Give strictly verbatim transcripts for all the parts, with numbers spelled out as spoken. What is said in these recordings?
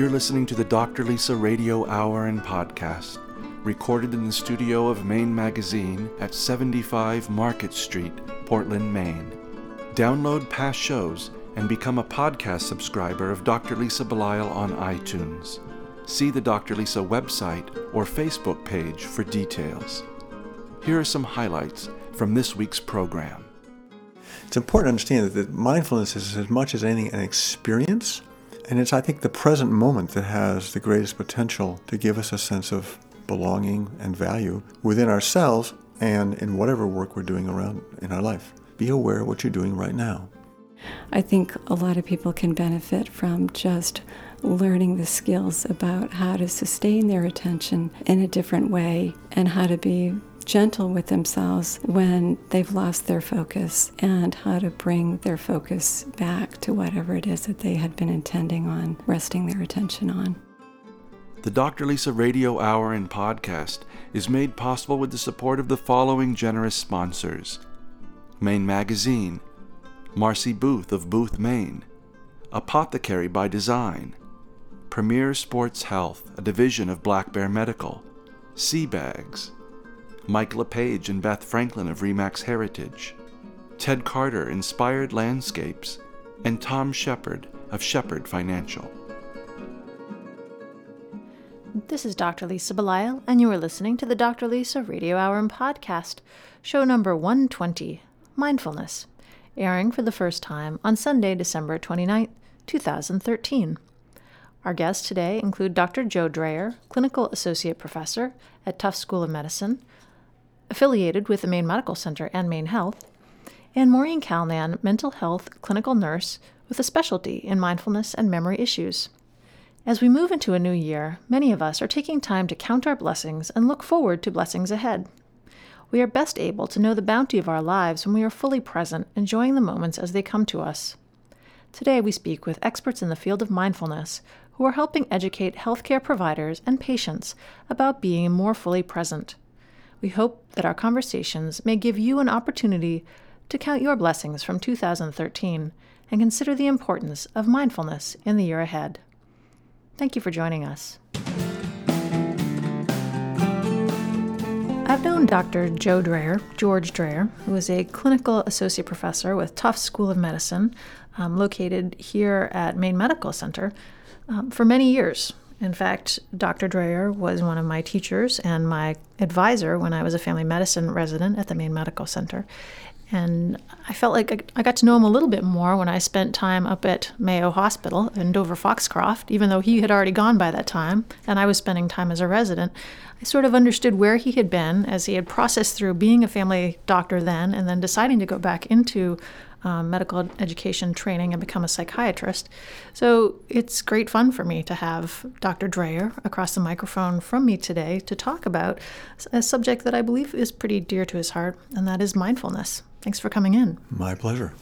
You're listening to the Doctor Lisa Radio Hour and Podcast, recorded in the studio of Maine Magazine at seventy-five Market Street, Portland, Maine. Download past shows and become a podcast subscriber of Doctor Lisa Belisle on iTunes. See the Doctor Lisa website or Facebook page for details. Here are some highlights from this week's program. It's important to understand that mindfulness is as much as anything an experience, and it's, I think, the present moment that has the greatest potential to give us a sense of belonging and value within ourselves and in whatever work we're doing around in our life. Be aware of what you're doing right now. I think a lot of people can benefit from just learning the skills about how to sustain their attention in a different way and how to be gentle with themselves when they've lost their focus and how to bring their focus back to whatever it is that they had been intending on, resting their attention on. The Doctor Lisa Radio Hour and Podcast is made possible with the support of the following generous sponsors: Maine Magazine, Marcy Booth of Booth, Maine, Apothecary by Design, Premier Sports Health, a division of Black Bear Medical, Sea Bags, Mike LePage and Beth Franklin of REMAX Heritage, Ted Carter, Inspired Landscapes, and Tom Shepherd of Shepherd Financial. This is Doctor Lisa Belisle, and you are listening to the Doctor Lisa Radio Hour and Podcast, show number one twenty, Mindfulness, airing for the first time on Sunday, December twenty-ninth, twenty thirteen. Our guests today include Doctor Joe Dreher, Clinical Associate Professor at Tufts School of Medicine, affiliated with the Maine Medical Center and Maine Health, and Maureen Callnan, Mental Health Clinical Nurse with a specialty in mindfulness and memory issues. As we move into a new year, many of us are taking time to count our blessings and look forward to blessings ahead. We are best able to know the bounty of our lives when we are fully present, enjoying the moments as they come to us. Today we speak with experts in the field of mindfulness who are helping educate healthcare providers and patients about being more fully present. We hope that our conversations may give you an opportunity to count your blessings from two thousand thirteen and consider the importance of mindfulness in the year ahead. Thank you for joining us. I've known Doctor Joe Dreher, George Dreher, who is a clinical associate professor with Tufts School of Medicine, um, located here at Maine Medical Center, um, for many years. In fact, Doctor Dreher was one of my teachers and my advisor when I was a family medicine resident at the Maine Medical Center. And I felt like I got to know him a little bit more when I spent time up at Mayo Hospital in Dover-Foxcroft, even though he had already gone by that time, and I was spending time as a resident. I sort of understood where he had been as he had processed through being a family doctor then and then deciding to go back into um, medical education training and become a psychiatrist. So it's great fun for me to have Doctor Dreher across the microphone from me today to talk about a subject that I believe is pretty dear to his heart, and that is mindfulness. Thanks for coming in. My pleasure.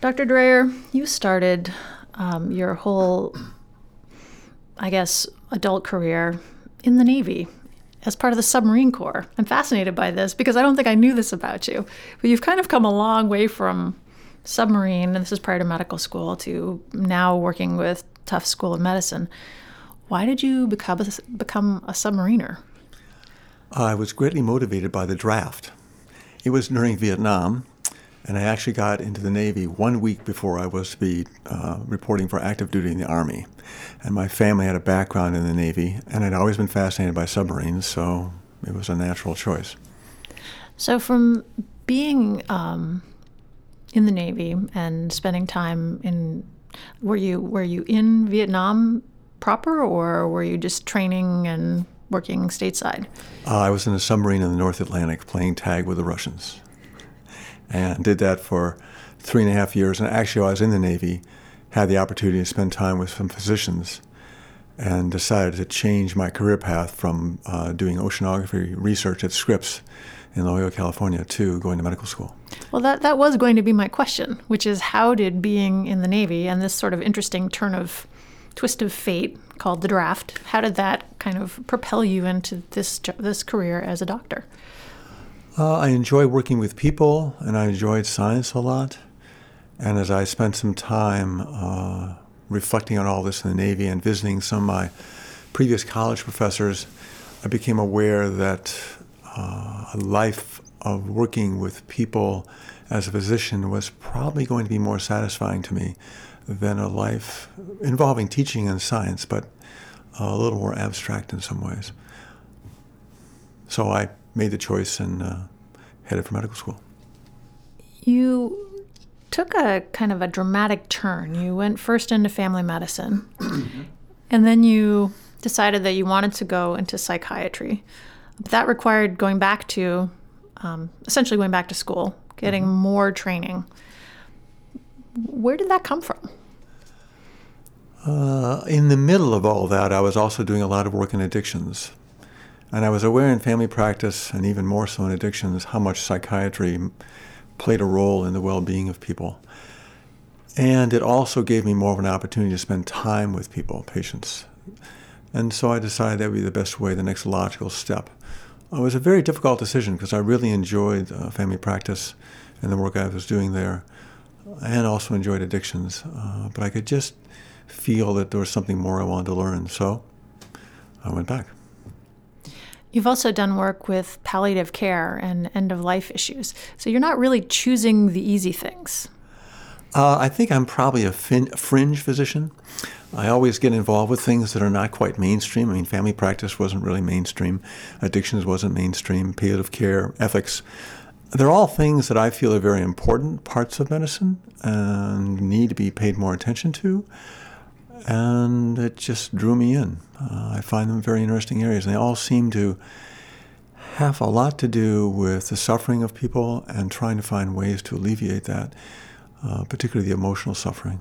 Doctor Dreher, you started um, your whole, I guess, adult career in the Navy as part of the Submarine Corps. I'm fascinated by this because I don't think I knew this about you. But you've kind of come a long way from submarine, and this is prior to medical school, to now working with Tufts School of Medicine. Why did you become a, become a submariner? I was greatly motivated by the draft. It was during Vietnam, and I actually got into the Navy one week before I was to be uh, reporting for active duty in the Army. And my family had a background in the Navy, and I'd always been fascinated by submarines, so it was a natural choice. So from being um, in the Navy and spending time in, were you were you in Vietnam proper, or were you just training and working stateside? Uh, I was in a submarine in the North Atlantic playing tag with the Russians, and did that for three and a half years. And actually, while I was in the Navy, had the opportunity to spend time with some physicians and decided to change my career path from uh, doing oceanography research at Scripps in La Jolla, California, to going to medical school. Well, that, that was going to be my question, which is how did being in the Navy and this sort of interesting turn of twist of fate called the draft, how did that kind of propel you into this this career as a doctor? Uh, I enjoy working with people, and I enjoyed science a lot. And as I spent some time uh, reflecting on all this in the Navy and visiting some of my previous college professors, I became aware that uh, a life of working with people as a physician was probably going to be more satisfying to me than a life involving teaching and science, but a little more abstract in some ways. So I made the choice and uh, headed for medical school. You took a kind of a dramatic turn. You went first into family medicine, and then you decided that you wanted to go into psychiatry. But that required going back to, um, essentially going back to school, getting mm-hmm. more training. Where did that come from? Uh, in the middle of all that, I was also doing a lot of work in addictions. And I was aware in family practice, and even more so in addictions, how much psychiatry played a role in the well-being of people. And it also gave me more of an opportunity to spend time with people, patients. And so I decided that would be the best way, the next logical step. It was a very difficult decision because I really enjoyed uh, family practice and the work I was doing there, and also enjoyed addictions. Uh, but I could just feel that there was something more I wanted to learn, so I went back. You've also done work with palliative care and end-of-life issues, so you're not really choosing the easy things. Uh, I think I'm probably a fin- fringe physician. I always get involved with things that are not quite mainstream. I mean, family practice wasn't really mainstream. Addictions wasn't mainstream. Palliative care, ethics. They're all things that I feel are very important parts of medicine and need to be paid more attention to. And it just drew me in. Uh, I find them very interesting areas. And they all seem to have a lot to do with the suffering of people and trying to find ways to alleviate that, uh, particularly the emotional suffering.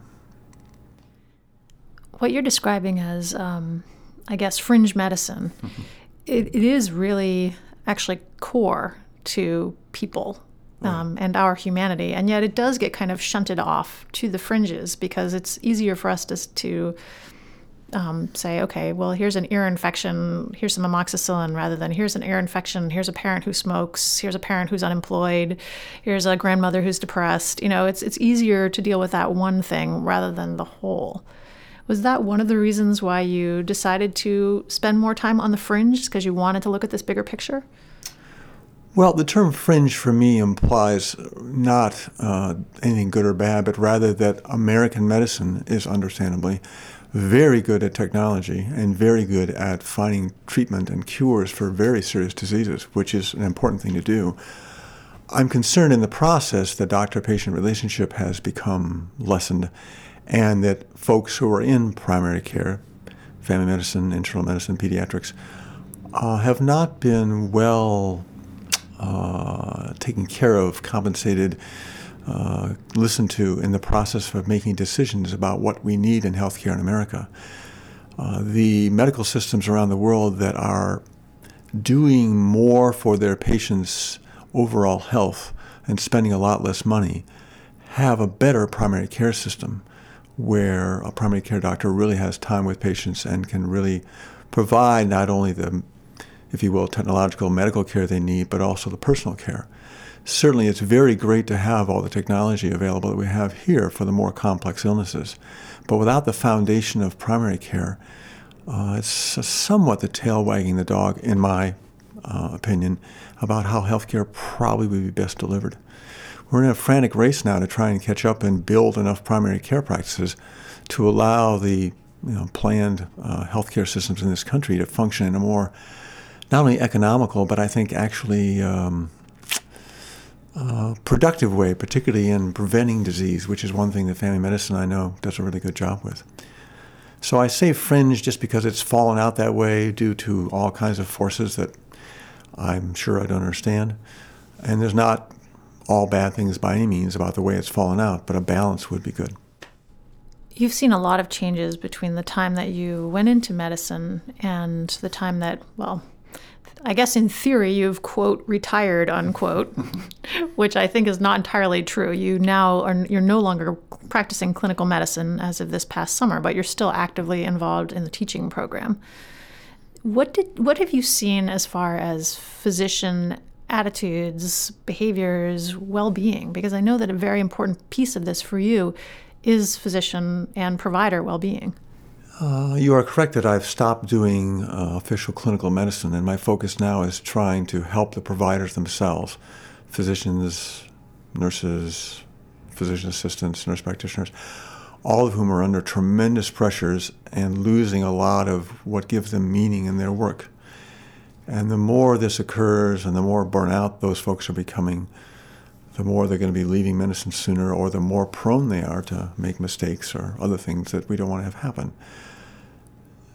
What you're describing as, um, I guess, fringe medicine, mm-hmm. it, it is really actually core to people um, right. and our humanity. And yet it does get kind of shunted off to the fringes because it's easier for us to, to um, say, okay, well, here's an ear infection, here's some amoxicillin, rather than here's an ear infection, here's a parent who smokes, here's a parent who's unemployed, here's a grandmother who's depressed. You know, it's it's easier to deal with that one thing rather than the whole. Was that one of the reasons why you decided to spend more time on the fringe, because you wanted to look at this bigger picture? Well, the term fringe for me implies not uh, anything good or bad, but rather that American medicine is understandably very good at technology and very good at finding treatment and cures for very serious diseases, which is an important thing to do. I'm concerned in the process that doctor-patient relationship has become lessened, and that folks who are in primary care, family medicine, internal medicine, pediatrics, uh, have not been well Uh, taken care of, compensated, uh, listened to in the process of making decisions about what we need in healthcare in America. Uh, the medical systems around the world that are doing more for their patients' overall health and spending a lot less money have a better primary care system, where a primary care doctor really has time with patients and can really provide not only the, if you will, technological medical care they need, but also the personal care. Certainly, it's very great to have all the technology available that we have here for the more complex illnesses. But without the foundation of primary care, uh, it's somewhat the tail wagging the dog, in my uh, opinion, about how healthcare probably would be best delivered. We're in a frantic race now to try and catch up and build enough primary care practices to allow the you know, planned uh, healthcare systems in this country to function in a more not only economical, but I think actually um, uh, productive way, particularly in preventing disease, which is one thing that family medicine I know does a really good job with. So I say fringe just because it's fallen out that way due to all kinds of forces that I'm sure I don't understand. And there's not all bad things by any means about the way it's fallen out, but a balance would be good. You've seen a lot of changes between the time that you went into medicine and the time that, well, I guess in theory you've, quote, retired, unquote, which I think is not entirely true. You now are, you're no longer practicing clinical medicine as of this past summer, but you're still actively involved in the teaching program. What did what have you seen as far as physician attitudes, behaviors, well-being? Because I know that a very important piece of this for you is physician and provider well-being. Uh, you are correct that I've stopped doing uh, official clinical medicine, and my focus now is trying to help the providers themselves, physicians, nurses, physician assistants, nurse practitioners, all of whom are under tremendous pressures and losing a lot of what gives them meaning in their work. And the more this occurs and the more burnout those folks are becoming, the more they're going to be leaving medicine sooner, or the more prone they are to make mistakes or other things that we don't want to have happen.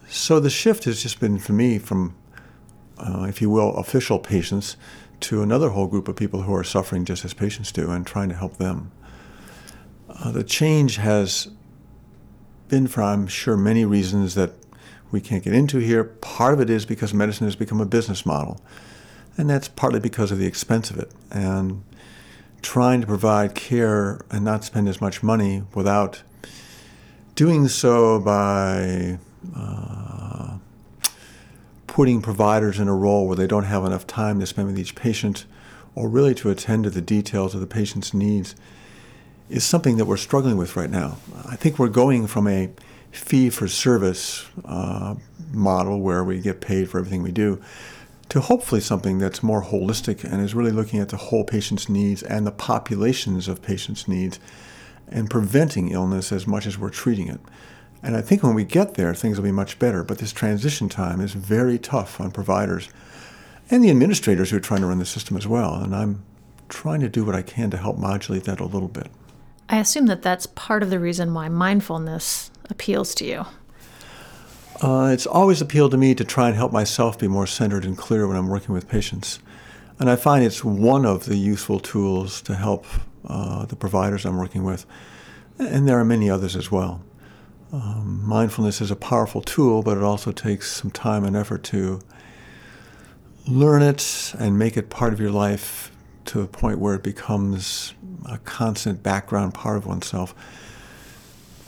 So the shift has just been, for me, from, uh, if you will, official patients to another whole group of people who are suffering just as patients do, and trying to help them. Uh, the change has been, for I'm sure, many reasons that we can't get into here. Part of it is because medicine has become a business model, and that's partly because of the expense of it. And trying to provide care and not spend as much money without doing so by uh, putting providers in a role where they don't have enough time to spend with each patient, or really to attend to the details of the patient's needs, is something that we're struggling with right now. I think we're going from a fee-for-service uh, model where we get paid for everything we do, to hopefully something that's more holistic and is really looking at the whole patient's needs and the populations of patients' needs, and preventing illness as much as we're treating it. And I think when we get there, things will be much better. But this transition time is very tough on providers and the administrators who are trying to run the system as well. And I'm trying to do what I can to help modulate that a little bit. I assume that that's part of the reason why mindfulness appeals to you. Uh, it's always appealed to me to try and help myself be more centered and clear when I'm working with patients. And I find it's one of the useful tools to help uh, the providers I'm working with. And there are many others as well. Um, mindfulness is a powerful tool, but it also takes some time and effort to learn it and make it part of your life, to the point where it becomes a constant background part of oneself.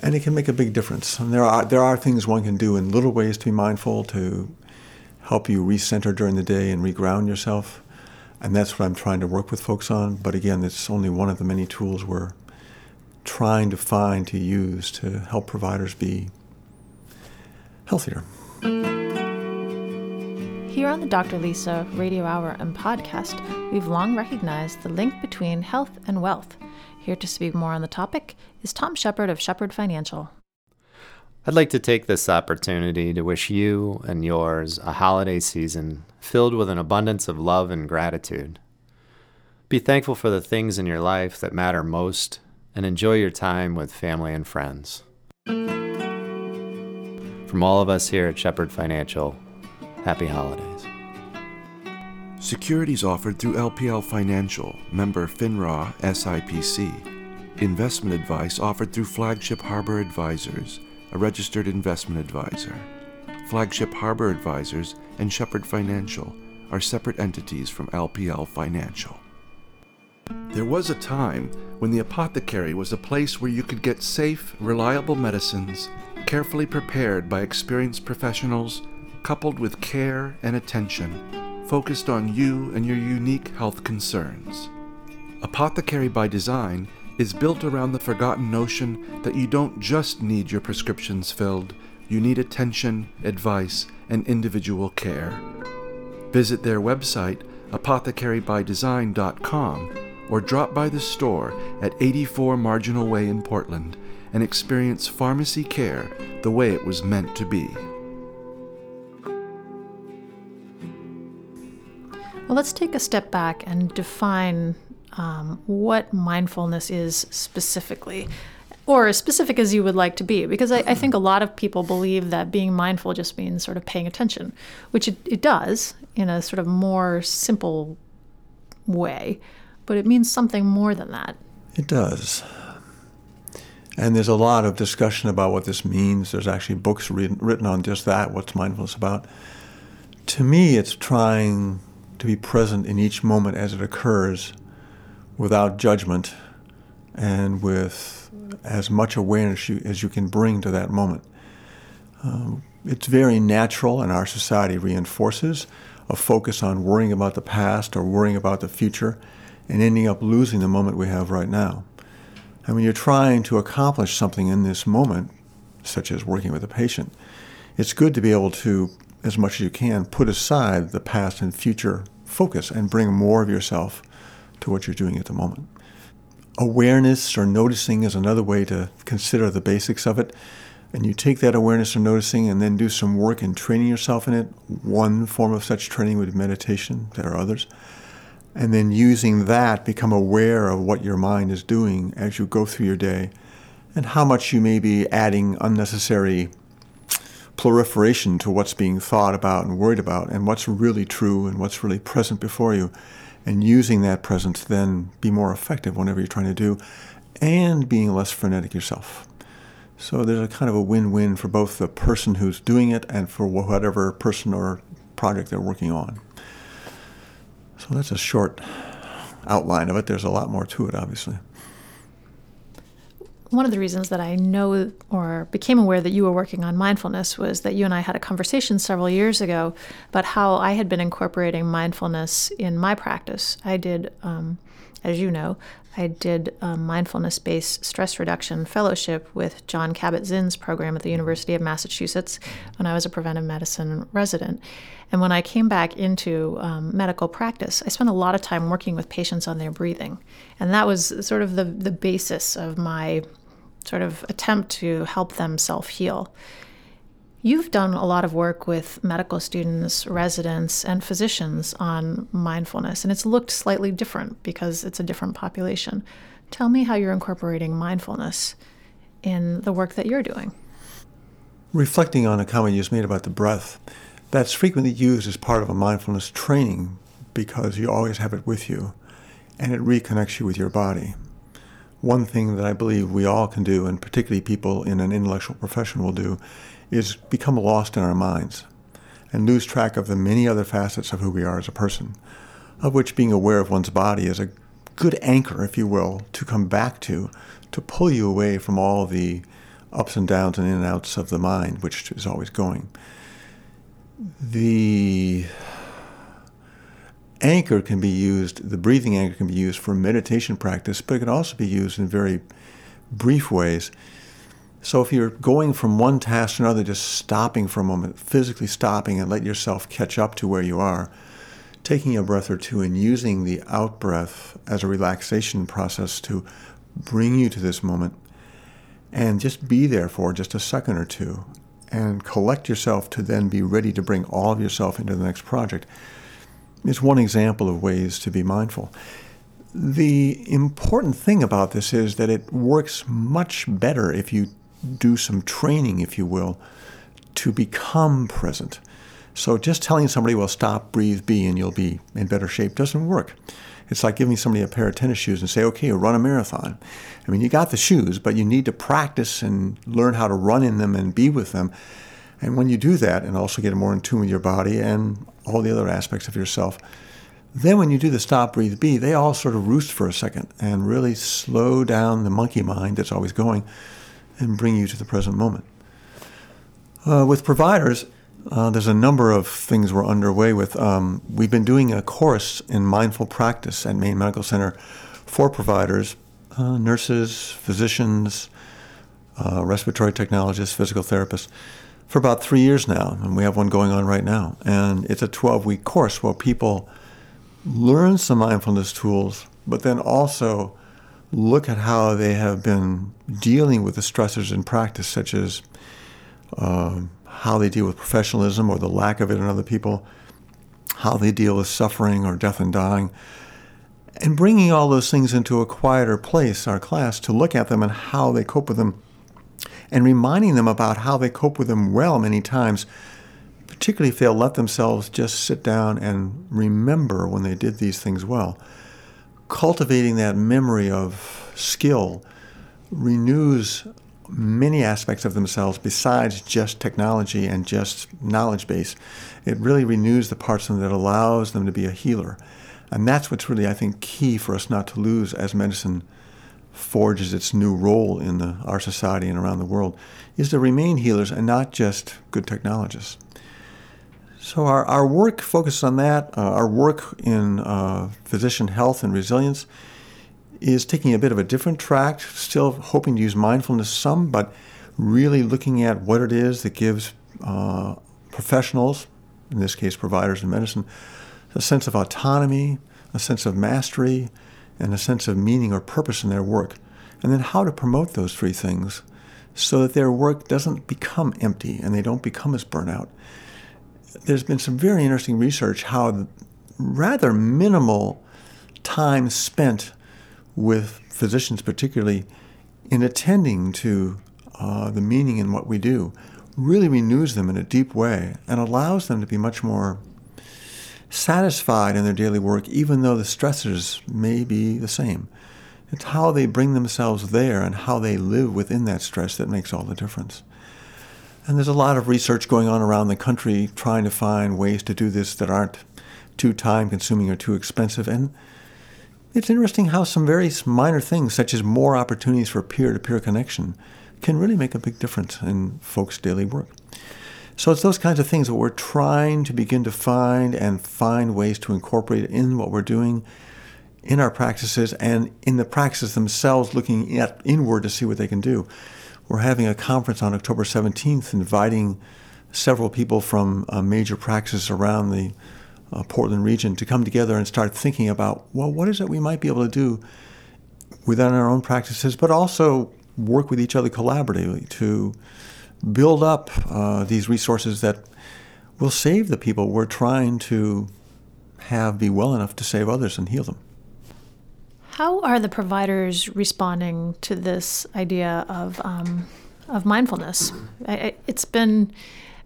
And it can make a big difference. And there are there are things one can do in little ways to be mindful, to help you recenter during the day and reground yourself. And that's what I'm trying to work with folks on. But again, it's only one of the many tools we're trying to find to use to help providers be healthier. Here on the Doctor Lisa Radio Hour and podcast, we've long recognized the link between health and wealth. Here to speak more on the topic is Tom Shepherd of Shepherd Financial. I'd like to take this opportunity to wish you and yours a holiday season filled with an abundance of love and gratitude. Be thankful for the things in your life that matter most, and enjoy your time with family and friends. From all of us here at Shepherd Financial, happy holidays. Securities offered through L P L Financial, member FINRA S I P C. Investment advice offered through Flagship Harbor Advisors, a registered investment advisor. Flagship Harbor Advisors and Shepherd Financial are separate entities from L P L Financial. There was a time when the apothecary was a place where you could get safe, reliable medicines, carefully prepared by experienced professionals, coupled with care and attention, focused on you and your unique health concerns. Apothecary by Design is built around the forgotten notion that you don't just need your prescriptions filled, you need attention, advice, and individual care. Visit their website, apothecary by design dot com, or drop by the store at eighty-four Marginal Way in Portland and experience pharmacy care the way it was meant to be. Well, let's take a step back and define um, what mindfulness is specifically, or as specific as you would like to be, because I, I think a lot of people believe that being mindful just means sort of paying attention, which it, it does in a sort of more simple way, but it means something more than that. It does. And there's a lot of discussion about what this means. There's actually books re- written on just that, what's mindfulness about. To me, it's trying to be present in each moment as it occurs, without judgment, and with as much awareness you, as you can bring to that moment. Um, it's very natural, and our society reinforces a focus on worrying about the past or worrying about the future, and ending up losing the moment we have right now. And when you're trying to accomplish something in this moment, such as working with a patient, it's good to be able to, as much as you can, put aside the past and future focus and bring more of yourself to what you're doing at the moment. Awareness or noticing is another way to consider the basics of it. And you take that awareness or noticing and then do some work in training yourself in it. One form of such training would be meditation. There are others. And then using that, become aware of what your mind is doing as you go through your day and how much you may be adding unnecessary proliferation to what's being thought about and worried about and what's really true and what's really present before you, and using that presence then be more effective whenever you're trying to do and being less frenetic yourself. So there's a kind of a win-win for both the person who's doing it and for whatever person or project they're working on. So that's a short outline of it. There's a lot more to it, obviously. One of the reasons that I know or became aware that you were working on mindfulness was that you and I had a conversation several years ago about how I had been incorporating mindfulness in my practice. I did, um, as you know, I did a mindfulness-based stress reduction fellowship with John Kabat-Zinn's program at the University of Massachusetts when I was a preventive medicine resident. And when I came back into um, medical practice, I spent a lot of time working with patients on their breathing. And that was sort of the, the basis of my sort of attempt to help them self-heal. You've done a lot of work with medical students, residents, and physicians on mindfulness, and it's looked slightly different because it's a different population. Tell me how you're incorporating mindfulness in the work that you're doing. Reflecting on a comment you just made about the breath, that's frequently used as part of a mindfulness training because you always have it with you, and it reconnects you with your body. One thing that I believe we all can do, and particularly people in an intellectual profession will do, is become lost in our minds and lose track of the many other facets of who we are as a person, of which being aware of one's body is a good anchor, if you will, to come back to, to pull you away from all the ups and downs and in and outs of the mind, which is always going. The anchor can be used, the breathing anchor can be used for meditation practice, but it can also be used in very brief ways. So if you're going from one task to another, just stopping for a moment, physically stopping and let yourself catch up to where you are, taking a breath or two and using the out-breath as a relaxation process to bring you to this moment and just be there for just a second or two and collect yourself to then be ready to bring all of yourself into the next project is one example of ways to be mindful. The important thing about this is that it works much better if you do some training, if you will, to become present. So just telling somebody, well, stop, breathe, be, and you'll be in better shape doesn't work. It's like giving somebody a pair of tennis shoes and say, okay, run a marathon. I mean, you got the shoes, but you need to practice and learn how to run in them and be with them. And when you do that and also get more in tune with your body and all the other aspects of yourself, then when you do the stop, breathe, be, they all sort of roost for a second and really slow down the monkey mind that's always going and bring you to the present moment. Uh, with providers, uh, there's a number of things we're underway with. Um, we've been doing a course in mindful practice at Maine Medical Center for providers, uh, nurses, physicians, uh, respiratory technologists, physical therapists, for about three years now. And we have one going on right now. And it's a twelve-week course where people learn some mindfulness tools, but then also look at how they have been dealing with the stressors in practice, such as uh, how they deal with professionalism or the lack of it in other people, how they deal with suffering or death and dying, and bringing all those things into a quieter place, our class, to look at them and how they cope with them, and reminding them about how they cope with them well many times, particularly if they'll let themselves just sit down and remember when they did these things well. Cultivating that memory of skill renews many aspects of themselves besides just technology and just knowledge base. It really renews the parts of them that allows them to be a healer. And that's what's really, I think, key for us not to lose as medicine forges its new role in the, our society and around the world, is to remain healers and not just good technologists. So our, our work focuses on that. Uh, our work in uh, physician health and resilience is taking a bit of a different track, still hoping to use mindfulness some, but really looking at what it is that gives uh, professionals, in this case providers in medicine, a sense of autonomy, a sense of mastery, and a sense of meaning or purpose in their work. And then how to promote those three things so that their work doesn't become empty and they don't become as burnout. There's been some very interesting research how rather minimal time spent with physicians, particularly in attending to uh, the meaning in what we do, really renews them in a deep way and allows them to be much more satisfied in their daily work, even though the stressors may be the same. It's how they bring themselves there and how they live within that stress that makes all the difference. And there's a lot of research going on around the country trying to find ways to do this that aren't too time-consuming or too expensive. And it's interesting how some very minor things, such as more opportunities for peer-to-peer connection, can really make a big difference in folks' daily work. So it's those kinds of things that we're trying to begin to find and find ways to incorporate in what we're doing, in our practices, and in the practices themselves, looking at inward to see what they can do. We're having a conference on October seventeenth, inviting several people from uh, major practices around the uh, Portland region to come together and start thinking about, well, what is it we might be able to do within our own practices, but also work with each other collaboratively to build up uh, these resources that will save the people we're trying to have be well enough to save others and heal them. How are the providers responding to this idea of um, of mindfulness? I, it's been,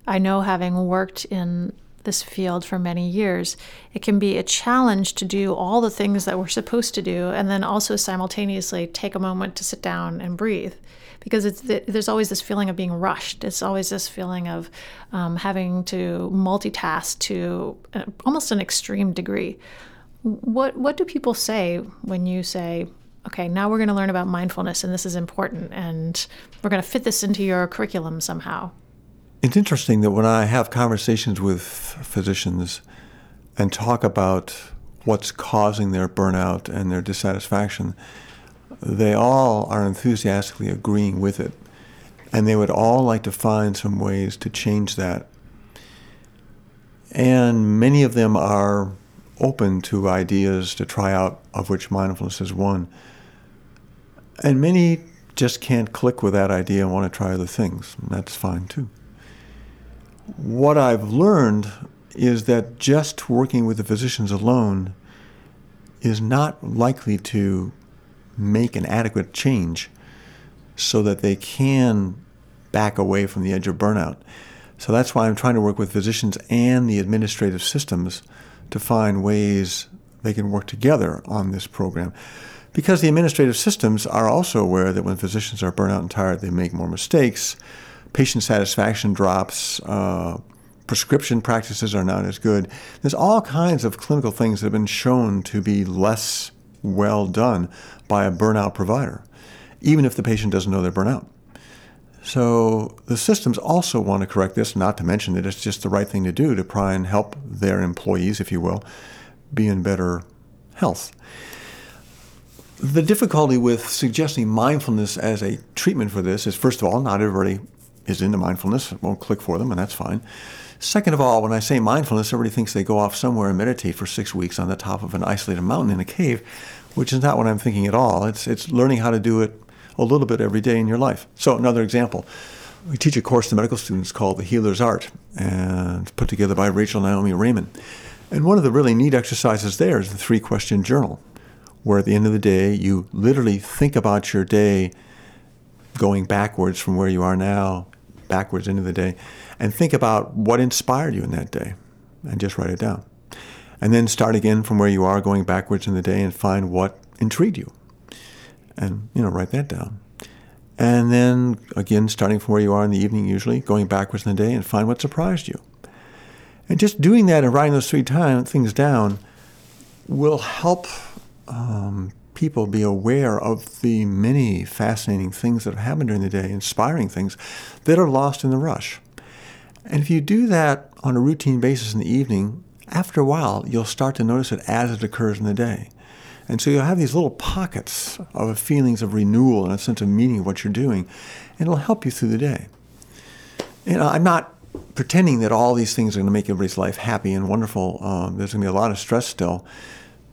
I know, having worked in this field for many years, it can be a challenge to do all the things that we're supposed to do and then also simultaneously take a moment to sit down and breathe, because it's the, there's always this feeling of being rushed. It's always this feeling of um, having to multitask to almost an extreme degree. What what do people say when you say, okay, now we're going to learn about mindfulness and this is important and we're going to fit this into your curriculum somehow? It's interesting that when I have conversations with physicians and talk about what's causing their burnout and their dissatisfaction, they all are enthusiastically agreeing with it, and they would all like to find some ways to change that. And many of them are open to ideas to try out, of which mindfulness is one. And many just can't click with that idea and want to try other things, and that's fine too. What I've learned is that just working with the physicians alone is not likely to make an adequate change so that they can back away from the edge of burnout. So that's why I'm trying to work with physicians and the administrative systems to find ways they can work together on this program. Because the administrative systems are also aware that when physicians are burnt out and tired, they make more mistakes, patient satisfaction drops, uh, prescription practices are not as good. There's all kinds of clinical things that have been shown to be less well done by a burnout provider, even if the patient doesn't know they're burnout. So the systems also want to correct this, not to mention that it's just the right thing to do to try and help their employees, if you will, be in better health. The difficulty with suggesting mindfulness as a treatment for this is, first of all, not everybody is into mindfulness. It won't click for them, and that's fine. Second of all, when I say mindfulness, everybody thinks they go off somewhere and meditate for six weeks on the top of an isolated mountain in a cave, which is not what I'm thinking at all. It's, it's learning how to do it a little bit every day in your life. So another example, we teach a course to medical students called The Healer's Art, and put together by Rachel Naomi Raymond. And one of the really neat exercises there is the three-question journal, where at the end of the day, you literally think about your day going backwards from where you are now, backwards into the day, and think about what inspired you in that day, and just write it down. And then start again from where you are going backwards in the day and find what intrigued you. And, you know, write that down. And then, again, starting from where you are in the evening usually, going backwards in the day and find what surprised you. And just doing that and writing those three time, things down will help um, people be aware of the many fascinating things that have happened during the day, inspiring things that are lost in the rush. And if you do that on a routine basis in the evening, after a while, you'll start to notice it as it occurs in the day. And so you'll have these little pockets of feelings of renewal and a sense of meaning of what you're doing, and it'll help you through the day. You know, I'm not pretending that all these things are going to make everybody's life happy and wonderful. Um, there's going to be a lot of stress still.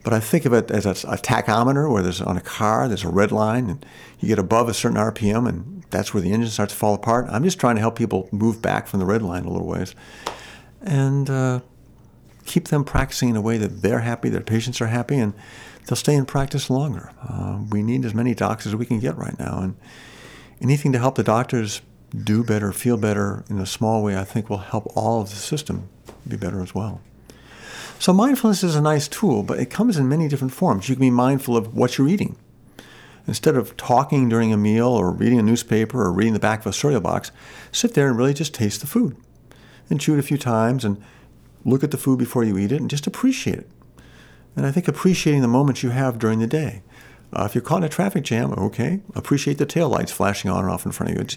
But I think of it as a, a tachometer where there's on a car, there's a red line, and you get above a certain R P M, and that's where the engine starts to fall apart. I'm just trying to help people move back from the red line a little ways and uh, keep them practicing in a way that they're happy, their patients are happy, and they'll stay in practice longer. Uh, we need as many docs as we can get right now, and anything to help the doctors do better, feel better in a small way, I think will help all of the system be better as well. So mindfulness is a nice tool, but it comes in many different forms. You can be mindful of what you're eating. Instead of talking during a meal or reading a newspaper or reading the back of a cereal box, sit there and really just taste the food and chew it a few times and look at the food before you eat it and just appreciate it. And I think appreciating the moments you have during the day. Uh, if you're caught in a traffic jam, okay, appreciate the taillights flashing on and off in front of you. It's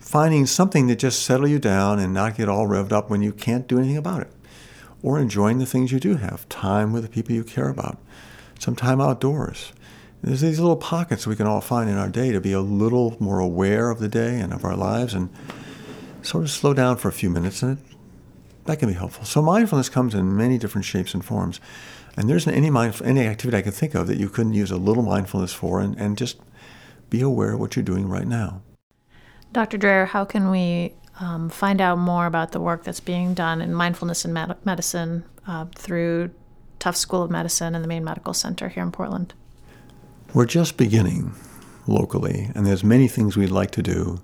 finding something to just settle you down and not get all revved up when you can't do anything about it. Or enjoying the things you do have, time with the people you care about, some time outdoors. There's these little pockets we can all find in our day to be a little more aware of the day and of our lives and sort of slow down for a few minutes, and it, that can be helpful. So mindfulness comes in many different shapes and forms, and there isn't any, mindf- any activity I can think of that you couldn't use a little mindfulness for and, and just be aware of what you're doing right now. Doctor Dreher, how can we Um, find out more about the work that's being done in mindfulness and med- medicine uh, through Tufts School of Medicine and the Maine Medical Center here in Portland? We're just beginning locally, and there's many things we'd like to do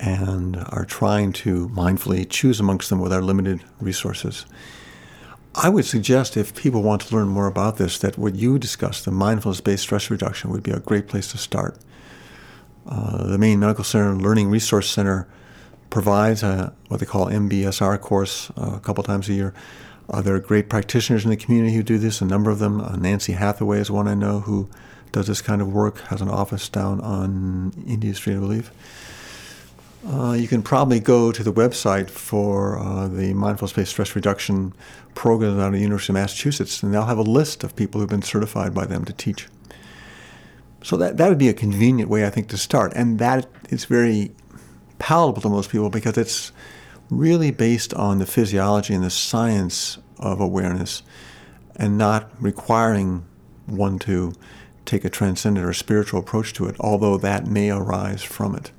and are trying to mindfully choose amongst them with our limited resources. I would suggest if people want to learn more about this, that what you discussed, the mindfulness-based stress reduction, would be a great place to start. Uh, the Maine Medical Center Learning Resource Center provides a, what they call M B S R course uh, a couple times a year. Uh, there are great practitioners in the community who do this, a number of them. Uh, Nancy Hathaway is one I know who does this kind of work, has an office down on India Street, I believe. Uh, you can probably go to the website for uh, the Mindfulness-Based Stress Reduction program out of the University of Massachusetts, and they'll have a list of people who've been certified by them to teach. So that, that would be a convenient way, I think, to start, and that is very palatable to most people because it's really based on the physiology and the science of awareness and not requiring one to take a transcendent or spiritual approach to it, although that may arise from it.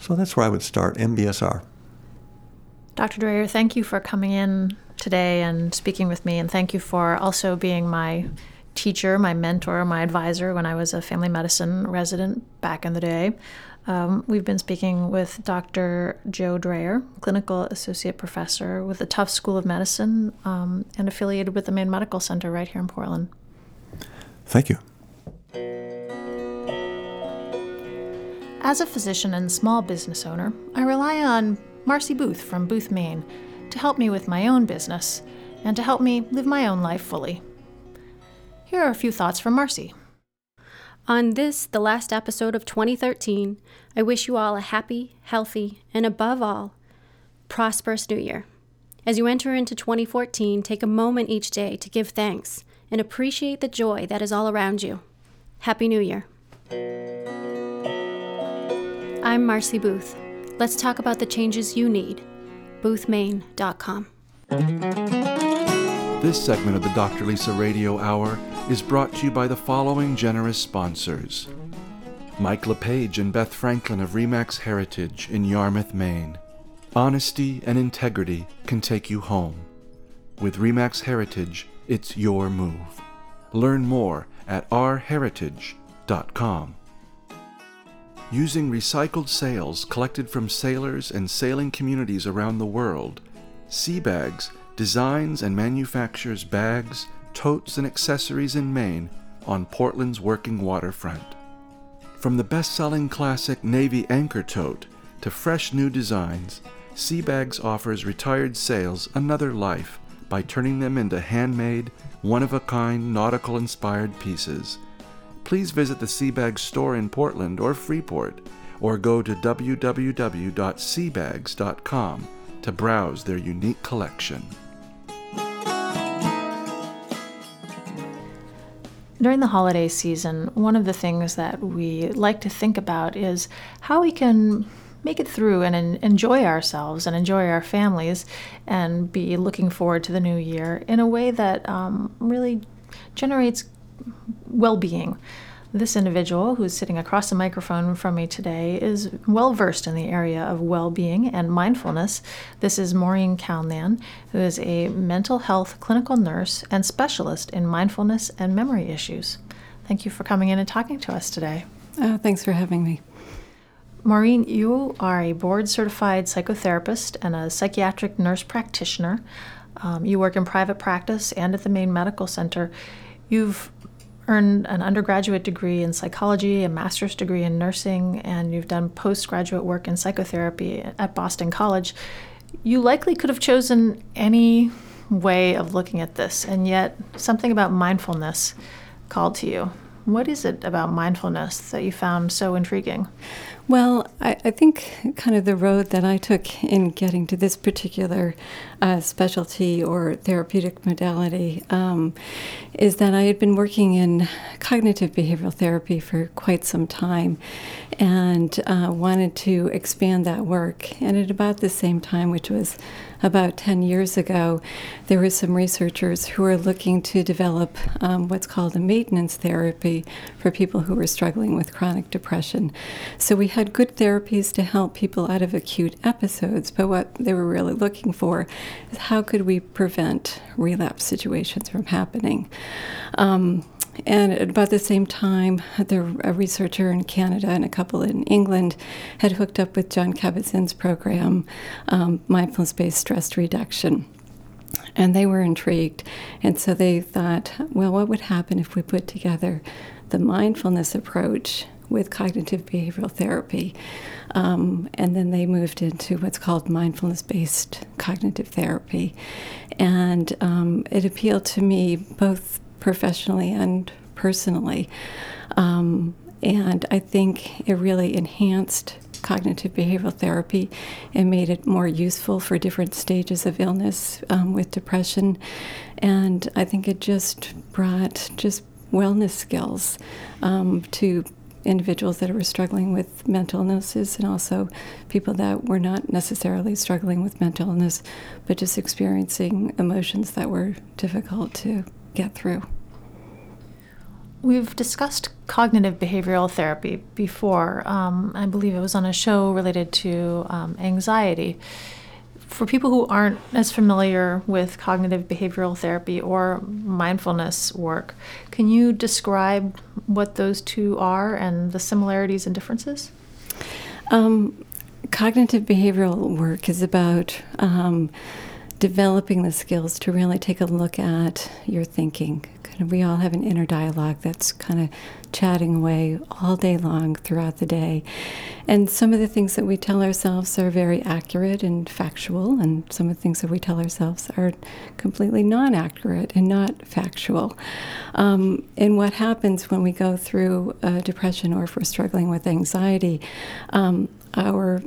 So that's where I would start, M B S R. Doctor Dreher, thank you for coming in today and speaking with me, and thank you for also being my teacher, my mentor, my advisor when I was a family medicine resident back in the day. Um, we've been speaking with Doctor Joe Dreher, clinical associate professor with the Tufts School of Medicine um, and affiliated with the Maine Medical Center right here in Portland. Thank you. As a physician and small business owner, I rely on Marcy Booth from Booth, Maine, to help me with my own business and to help me live my own life fully. Here are a few thoughts from Marcy. On this, the last episode of twenty thirteen, I wish you all a happy, healthy, and above all, prosperous new year. As you enter into twenty fourteen, take a moment each day to give thanks and appreciate the joy that is all around you. Happy New Year. I'm Marcy Booth. Let's talk about the changes you need. Booth Maine dot com. This segment of the Doctor Lisa Radio Hour is brought to you by the following generous sponsors. Mike LePage and Beth Franklin of REMAX Heritage in Yarmouth, Maine. Honesty and integrity can take you home. With REMAX Heritage, it's your move. Learn more at r heritage dot com. Using recycled sails collected from sailors and sailing communities around the world, Sea Bags designs and manufactures bags, totes, and accessories in Maine on Portland's working waterfront. From the best-selling classic Navy Anchor Tote to fresh new designs, Sea Bags offers retired sails another life by turning them into handmade, one-of-a-kind, nautical-inspired pieces. Please visit the Sea Bags store in Portland or Freeport, or go to w w w dot sea bags dot com to browse their unique collection. During the holiday season, one of the things that we like to think about is how we can make it through and en- enjoy ourselves and enjoy our families and be looking forward to the new year in a way that um, really generates well-being. This individual who's sitting across the microphone from me today is well-versed in the area of well-being and mindfulness. This is Maureen Callnan, who is a mental health clinical nurse and specialist in mindfulness and memory issues. Thank you for coming in and talking to us today. Oh, thanks for having me. Maureen, you are a board-certified psychotherapist and a psychiatric nurse practitioner. Um, you work in private practice and at the Maine Medical Center. You've earned an undergraduate degree in psychology, a master's degree in nursing, and you've done postgraduate work in psychotherapy at Boston College. You likely could have chosen any way of looking at this, and yet something about mindfulness called to you. What is it about mindfulness that you found so intriguing? Well, I, I think kind of the road that I took in getting to this particular uh, specialty or therapeutic modality um, is that I had been working in cognitive behavioral therapy for quite some time and uh, wanted to expand that work. And at about the same time, which was about ten years ago, there were some researchers who were looking to develop um, what's called a maintenance therapy for people who were struggling with chronic depression. So we had good therapies to help people out of acute episodes, but what they were really looking for is how could we prevent relapse situations from happening. Um, And at about the same time, the, a researcher in Canada and a couple in England had hooked up with John Kabat-Zinn's program, um, Mindfulness-Based Stress Reduction. And they were intrigued. And so they thought, well, what would happen if we put together the mindfulness approach with cognitive behavioral therapy? Um, and then they moved into what's called mindfulness-based cognitive therapy. And um, it appealed to me both professionally and personally. Um, and I think it really enhanced cognitive behavioral therapy and made it more useful for different stages of illness um, with depression. And I think it just brought just wellness skills um, to individuals that were struggling with mental illnesses and also people that were not necessarily struggling with mental illness, but just experiencing emotions that were difficult to get through. We've discussed cognitive behavioral therapy before. Um, I believe it was on a show related to um, anxiety. For people who aren't as familiar with cognitive behavioral therapy or mindfulness work, can you describe what those two are and the similarities and differences? Um, cognitive behavioral work is about um, developing the skills to really take a look at your thinking. We all have an inner dialogue that's kind of chatting away all day long throughout the day. And some of the things that we tell ourselves are very accurate and factual, and some of the things that we tell ourselves are completely non-accurate and not factual. Um, and what happens when we go through uh, depression or if we're struggling with anxiety, um, our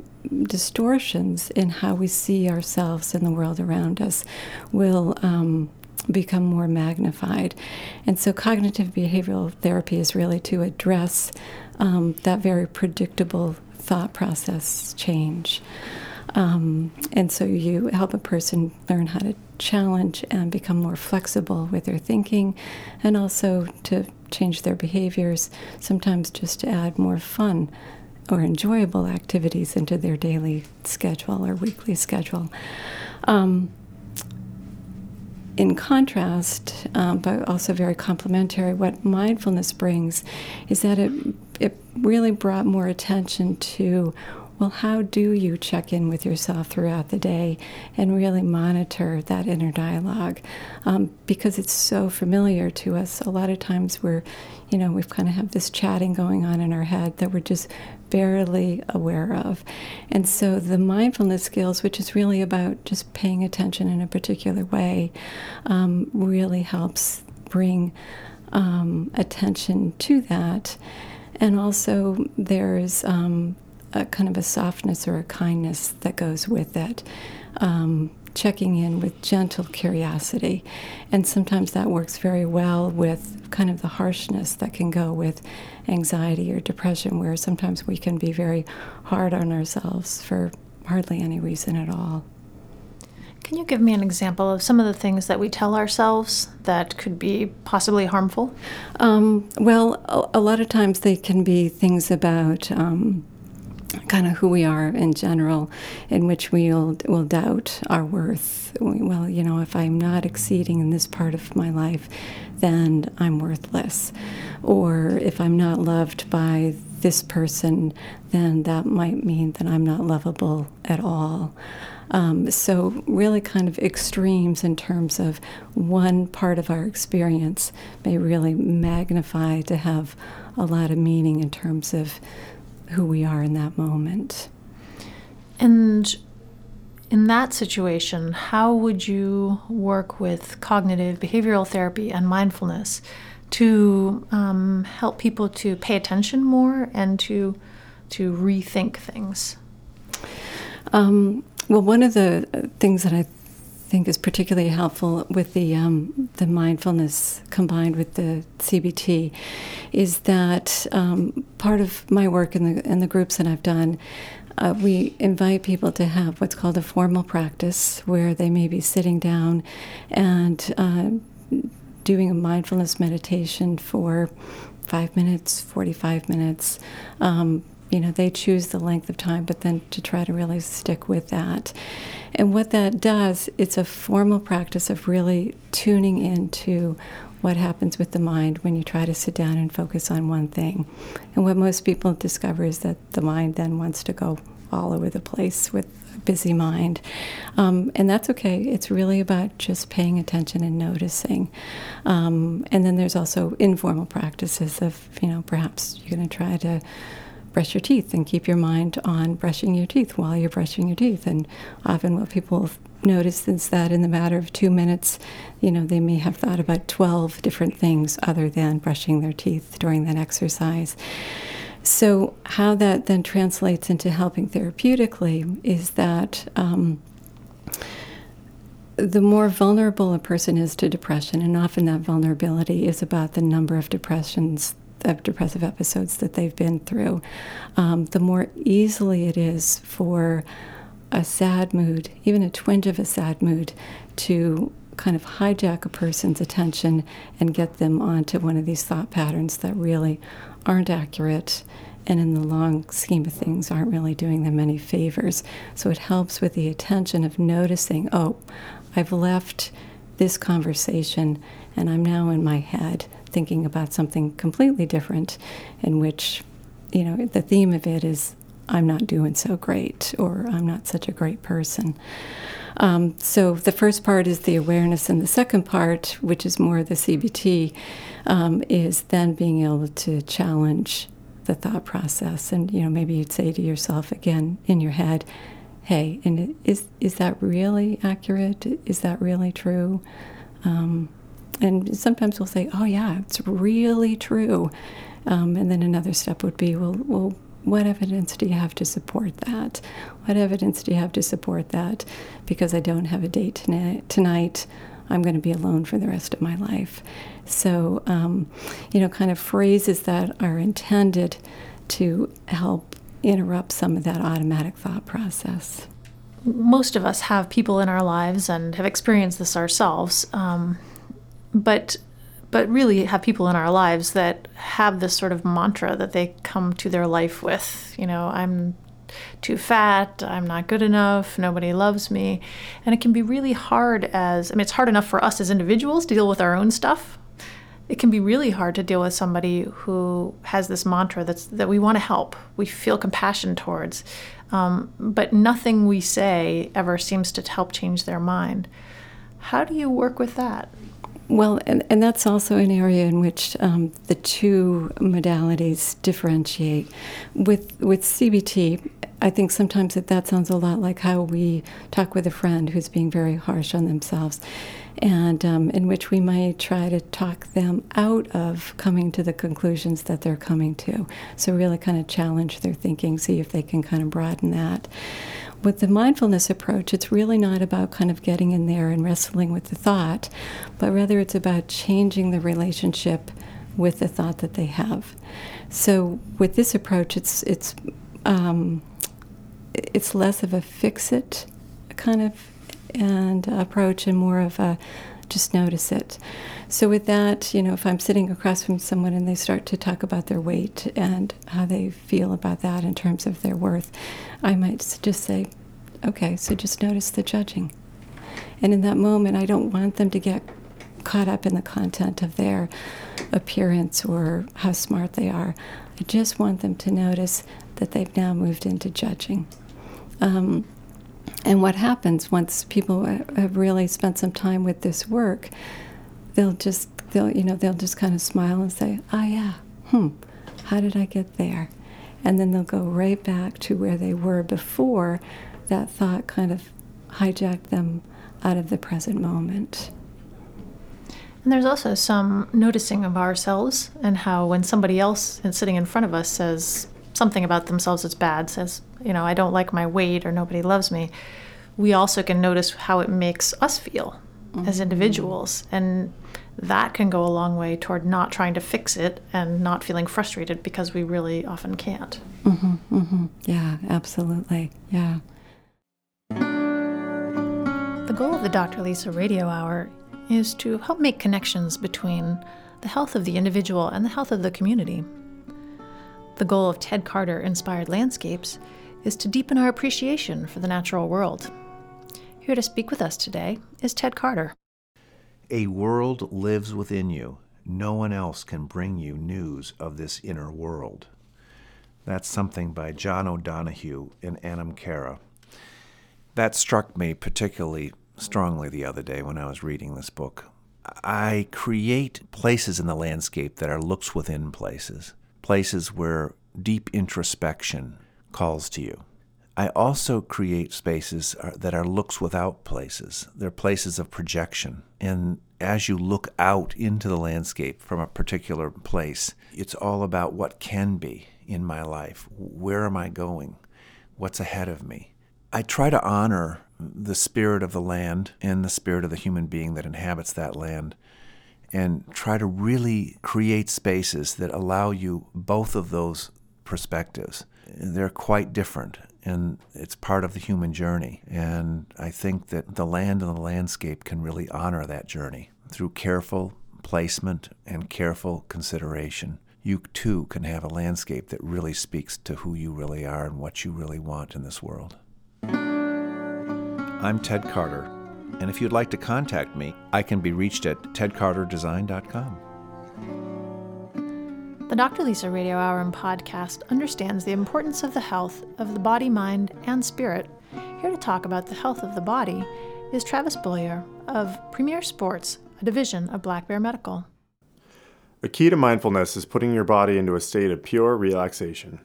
distortions in how we see ourselves and the world around us will um, become more magnified. And so cognitive behavioral therapy is really to address um, that very predictable thought process change. Um, and so you help a person learn how to challenge and become more flexible with their thinking and also to change their behaviors, sometimes just to add more fun or enjoyable activities into their daily schedule or weekly schedule. Um, in contrast, um, but also very complementary, what mindfulness brings is that it it really brought more attention to, well, how do you check in with yourself throughout the day and really monitor that inner dialogue? Um, because it's so familiar to us. A lot of times we're, you know, we've kind of have this chatting going on in our head that we're just barely aware of. And so the mindfulness skills, which is really about just paying attention in a particular way, um, really helps bring um, attention to that. And also there's um, a kind of a softness or a kindness that goes with it, um, checking in with gentle curiosity. And sometimes that works very well with kind of the harshness that can go with anxiety or depression, where sometimes we can be very hard on ourselves for hardly any reason at all. Can you give me an example of some of the things that we tell ourselves that could be possibly harmful? Um, well, a, a lot of times they can be things about um, kind of who we are in general, in which we'll will doubt our worth. Well, you know, if I'm not exceeding in this part of my life, then I'm worthless. Or if I'm not loved by this person, then that might mean that I'm not lovable at all. Um, so really kind of extremes in terms of one part of our experience may really magnify to have a lot of meaning in terms of who we are in that moment. And in that situation, how would you work with cognitive behavioral therapy and mindfulness to um, help people to pay attention more and to to rethink things? Um, Well, one of the things that I think is particularly helpful with the um, the mindfulness combined with the C B T is that um, part of my work in the in the groups that I've done, uh, we invite people to have what's called a formal practice, where they may be sitting down and uh, doing a mindfulness meditation for five minutes, forty-five minutes. Um, You know, they choose the length of time, but then to try to really stick with that. And what that does, it's a formal practice of really tuning into what happens with the mind when you try to sit down and focus on one thing. And what most people discover is that the mind then wants to go all over the place with a busy mind. Um, and that's okay. It's really about just paying attention and noticing. Um, and then there's also informal practices of, you know, perhaps you're going to try to brush your teeth and keep your mind on brushing your teeth while you're brushing your teeth. And often what people notice is that in the matter of two minutes, you know, they may have thought about twelve different things other than brushing their teeth during that exercise. So how that then translates into helping therapeutically is that um, the more vulnerable a person is to depression, and often that vulnerability is about the number of depressions of depressive episodes that they've been through, um, the more easily it is for a sad mood, even a twinge of a sad mood, to kind of hijack a person's attention and get them onto one of these thought patterns that really aren't accurate and in the long scheme of things aren't really doing them any favors. So it helps with the attention of noticing, oh, I've left this conversation and I'm now in my head thinking about something completely different, in which, you know, the theme of it is I'm not doing so great, or I'm not such a great person. Um, so the first part is the awareness, and the second part, which is more the C B T, um, is then being able to challenge the thought process. And, you know, maybe you'd say to yourself again in your head, hey, and is is that really accurate? Is that really true? Um, And sometimes we'll say, oh, yeah, it's really true. Um, and then another step would be, well, well, what evidence do you have to support that? What evidence do you have to support that? Because I don't have a date tonight, I'm going to be alone for the rest of my life. So, um, you know, kind of phrases that are intended to help interrupt some of that automatic thought process. Most of us have people in our lives and have experienced this ourselves. Um But but really have people in our lives that have this sort of mantra that they come to their life with. You know, I'm too fat, I'm not good enough, nobody loves me. And it can be really hard as, I mean, it's hard enough for us as individuals to deal with our own stuff. It can be really hard to deal with somebody who has this mantra that's, that we want to help, we feel compassion towards. Um, but nothing we say ever seems to help change their mind. How do you work with that? Well, and, and that's also an area in which um, the two modalities differentiate. With with C B T, I think sometimes that, that sounds a lot like how we talk with a friend who's being very harsh on themselves, and um, in which we might try to talk them out of coming to the conclusions that they're coming to. So really kind of challenge their thinking, see if they can kind of broaden that. With the mindfulness approach, it's really not about kind of getting in there and wrestling with the thought, but rather it's about changing the relationship with the thought that they have. So with this approach, it's it's um, it's less of a fix-it kind of and approach and more of a just notice it. So with that, you know, if I'm sitting across from someone and they start to talk about their weight and how they feel about that in terms of their worth, I might just say, okay, so just notice the judging. And in that moment, I don't want them to get caught up in the content of their appearance or how smart they are. I just want them to notice that they've now moved into judging. Um, And what happens once people have really spent some time with this work, they'll just, they'll, you know, they'll just kind of smile and say, "Ah, oh, yeah, hmm, how did I get there?" And then they'll go right back to where they were before that thought kind of hijacked them out of the present moment. And there's also some noticing of ourselves and how when somebody else sitting in front of us says something about themselves that's bad, says, you know, I don't like my weight or nobody loves me, we also can notice how it makes us feel mm-hmm. as individuals. And that can go a long way toward not trying to fix it and not feeling frustrated, because we really often can't. Mm-hmm, mm-hmm. Yeah, absolutely. Yeah. The goal of the Doctor Lisa Radio Hour is to help make connections between the health of the individual and the health of the community. The goal of Ted Carter Inspired Landscapes is to deepen our appreciation for the natural world. Here to speak with us today is Ted Carter. A world lives within you. No one else can bring you news of this inner world. That's something by John O'Donohue in Annam Cara. That struck me particularly strongly the other day when I was reading this book. I create places in the landscape that are looks within places. Places where deep introspection calls to you. I also create spaces that are looks without places. They're places of projection. And as you look out into the landscape from a particular place, it's all about what can be in my life. Where am I going? What's ahead of me? I try to honor the spirit of the land and the spirit of the human being that inhabits that land, and try to really create spaces that allow you both of those perspectives. They're quite different, and it's part of the human journey. And I think that the land and the landscape can really honor that journey. Through careful placement and careful consideration, you too can have a landscape that really speaks to who you really are and what you really want in this world. I'm Ted Carter. And if you'd like to contact me, I can be reached at ted carter design dot com. The Doctor Lisa Radio Hour and Podcast understands the importance of the health of the body, mind, and spirit. Here to talk about the health of the body is Travis Bullier of Premier Sports, a division of Black Bear Medical. A key to mindfulness is putting your body into a state of pure relaxation.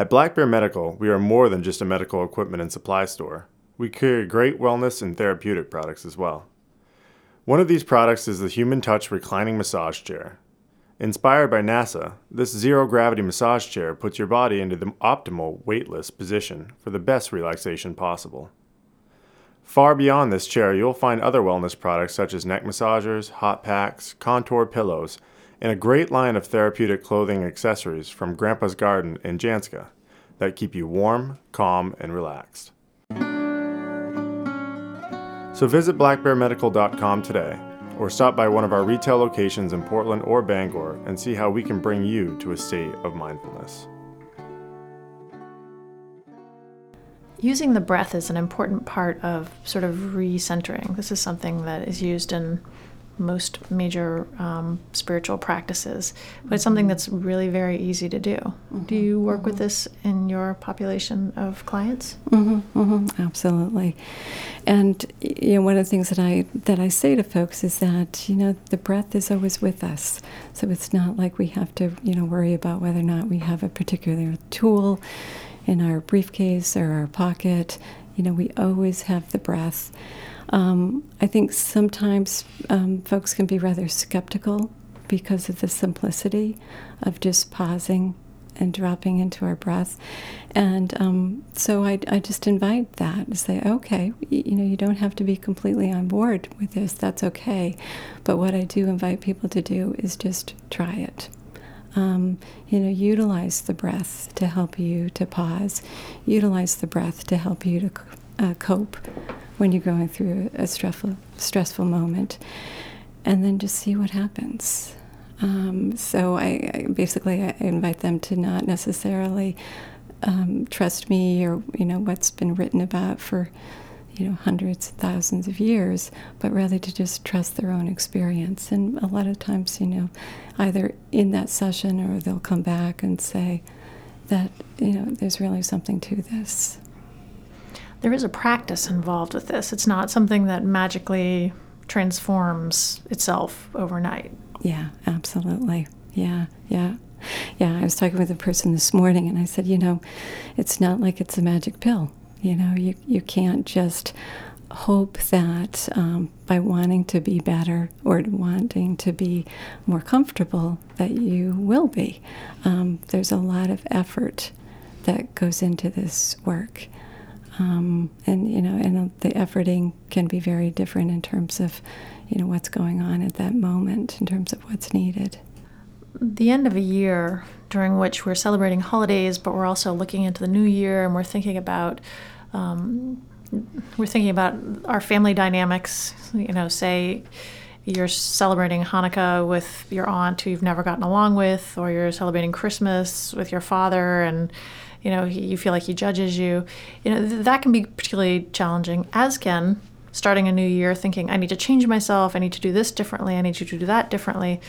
At Black Bear Medical, we are more than just a medical equipment and supply store. We carry great wellness and therapeutic products as well. One of these products is the Human Touch Reclining Massage Chair. Inspired by NASA, this zero-gravity massage chair puts your body into the optimal weightless position for the best relaxation possible. Far beyond this chair, you'll find other wellness products such as neck massagers, hot packs, contour pillows, and a great line of therapeutic clothing accessories from Grandpa's Garden and Janska that keep you warm, calm, and relaxed. So visit black bear medical dot com today, or stop by one of our retail locations in Portland or Bangor and see how we can bring you to a state of mindfulness. Using the breath is an important part of sort of recentering. This is something that is used in most major um, spiritual practices, but it's something that's really very easy to do. Mm-hmm. Do you work mm-hmm. with this in your population of clients? Mm-hmm. Mm-hmm. Absolutely. And you know, one of the things that I that I say to folks is that, you know, the breath is always with us, so it's not like we have to, you know, worry about whether or not we have a particular tool in our briefcase or our pocket. You know, we always have the breath. Um, I think sometimes um, folks can be rather skeptical because of the simplicity of just pausing and dropping into our breath. And um, so I, I just invite that to say, okay, you know, you don't have to be completely on board with this. That's okay. But what I do invite people to do is just try it. Um, you know, utilize the breath to help you to pause. Utilize the breath to help you to uh, cope when you're going through a stressful, stressful moment. And then just see what happens. Um, so I, I basically I invite them to not necessarily um, trust me or, you know, what's been written about for, you know, hundreds, thousands of years, but rather to just trust their own experience. And a lot of times, you know, either in that session or they'll come back and say that, you know, there's really something to this. There is a practice involved with this. It's not something that magically transforms itself overnight. Yeah, absolutely. Yeah, yeah. Yeah, I was talking with a person this morning and I said, you know, it's not like it's a magic pill. You know, you, you can't just hope that um, by wanting to be better or wanting to be more comfortable that you will be. Um, there's a lot of effort that goes into this work. Um, and, you know, and the efforting can be very different in terms of, you know, what's going on at that moment, in terms of what's needed. The end of a year during which we're celebrating holidays, but we're also looking into the new year and we're thinking about, um, we're thinking about our family dynamics. You know, say you're celebrating Hanukkah with your aunt who you've never gotten along with, or you're celebrating Christmas with your father and, you know, he, you feel like he judges you. You know, th- that can be particularly challenging, as can starting a new year thinking, I need to change myself, I need to do this differently, I need to do that differently.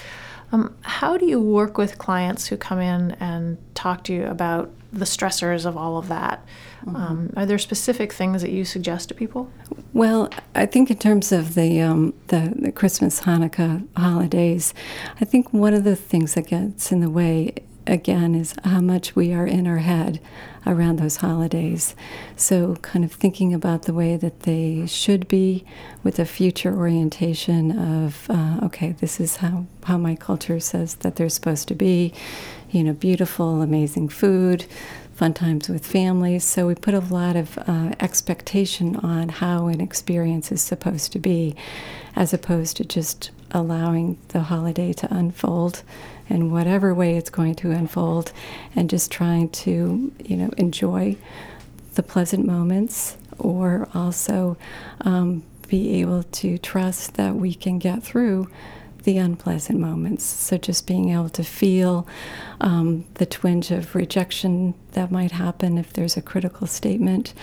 Um, how do you work with clients who come in and talk to you about the stressors of all of that? Mm-hmm. Um, are there specific things that you suggest to people? Well, I think in terms of the, um, the, the Christmas, Hanukkah holidays, I think one of the things that gets in the way again, is how much we are in our head around those holidays. So kind of thinking about the way that they should be with a future orientation of, uh, okay, this is how, how my culture says that they're supposed to be, you know, beautiful, amazing food, fun times with families. So we put a lot of uh, expectation on how an experience is supposed to be, as opposed to just allowing the holiday to unfold in whatever way it's going to unfold, and just trying to, you know, enjoy the pleasant moments, or also um, be able to trust that we can get through the unpleasant moments. So just being able to feel um, the twinge of rejection that might happen if there's a critical statement,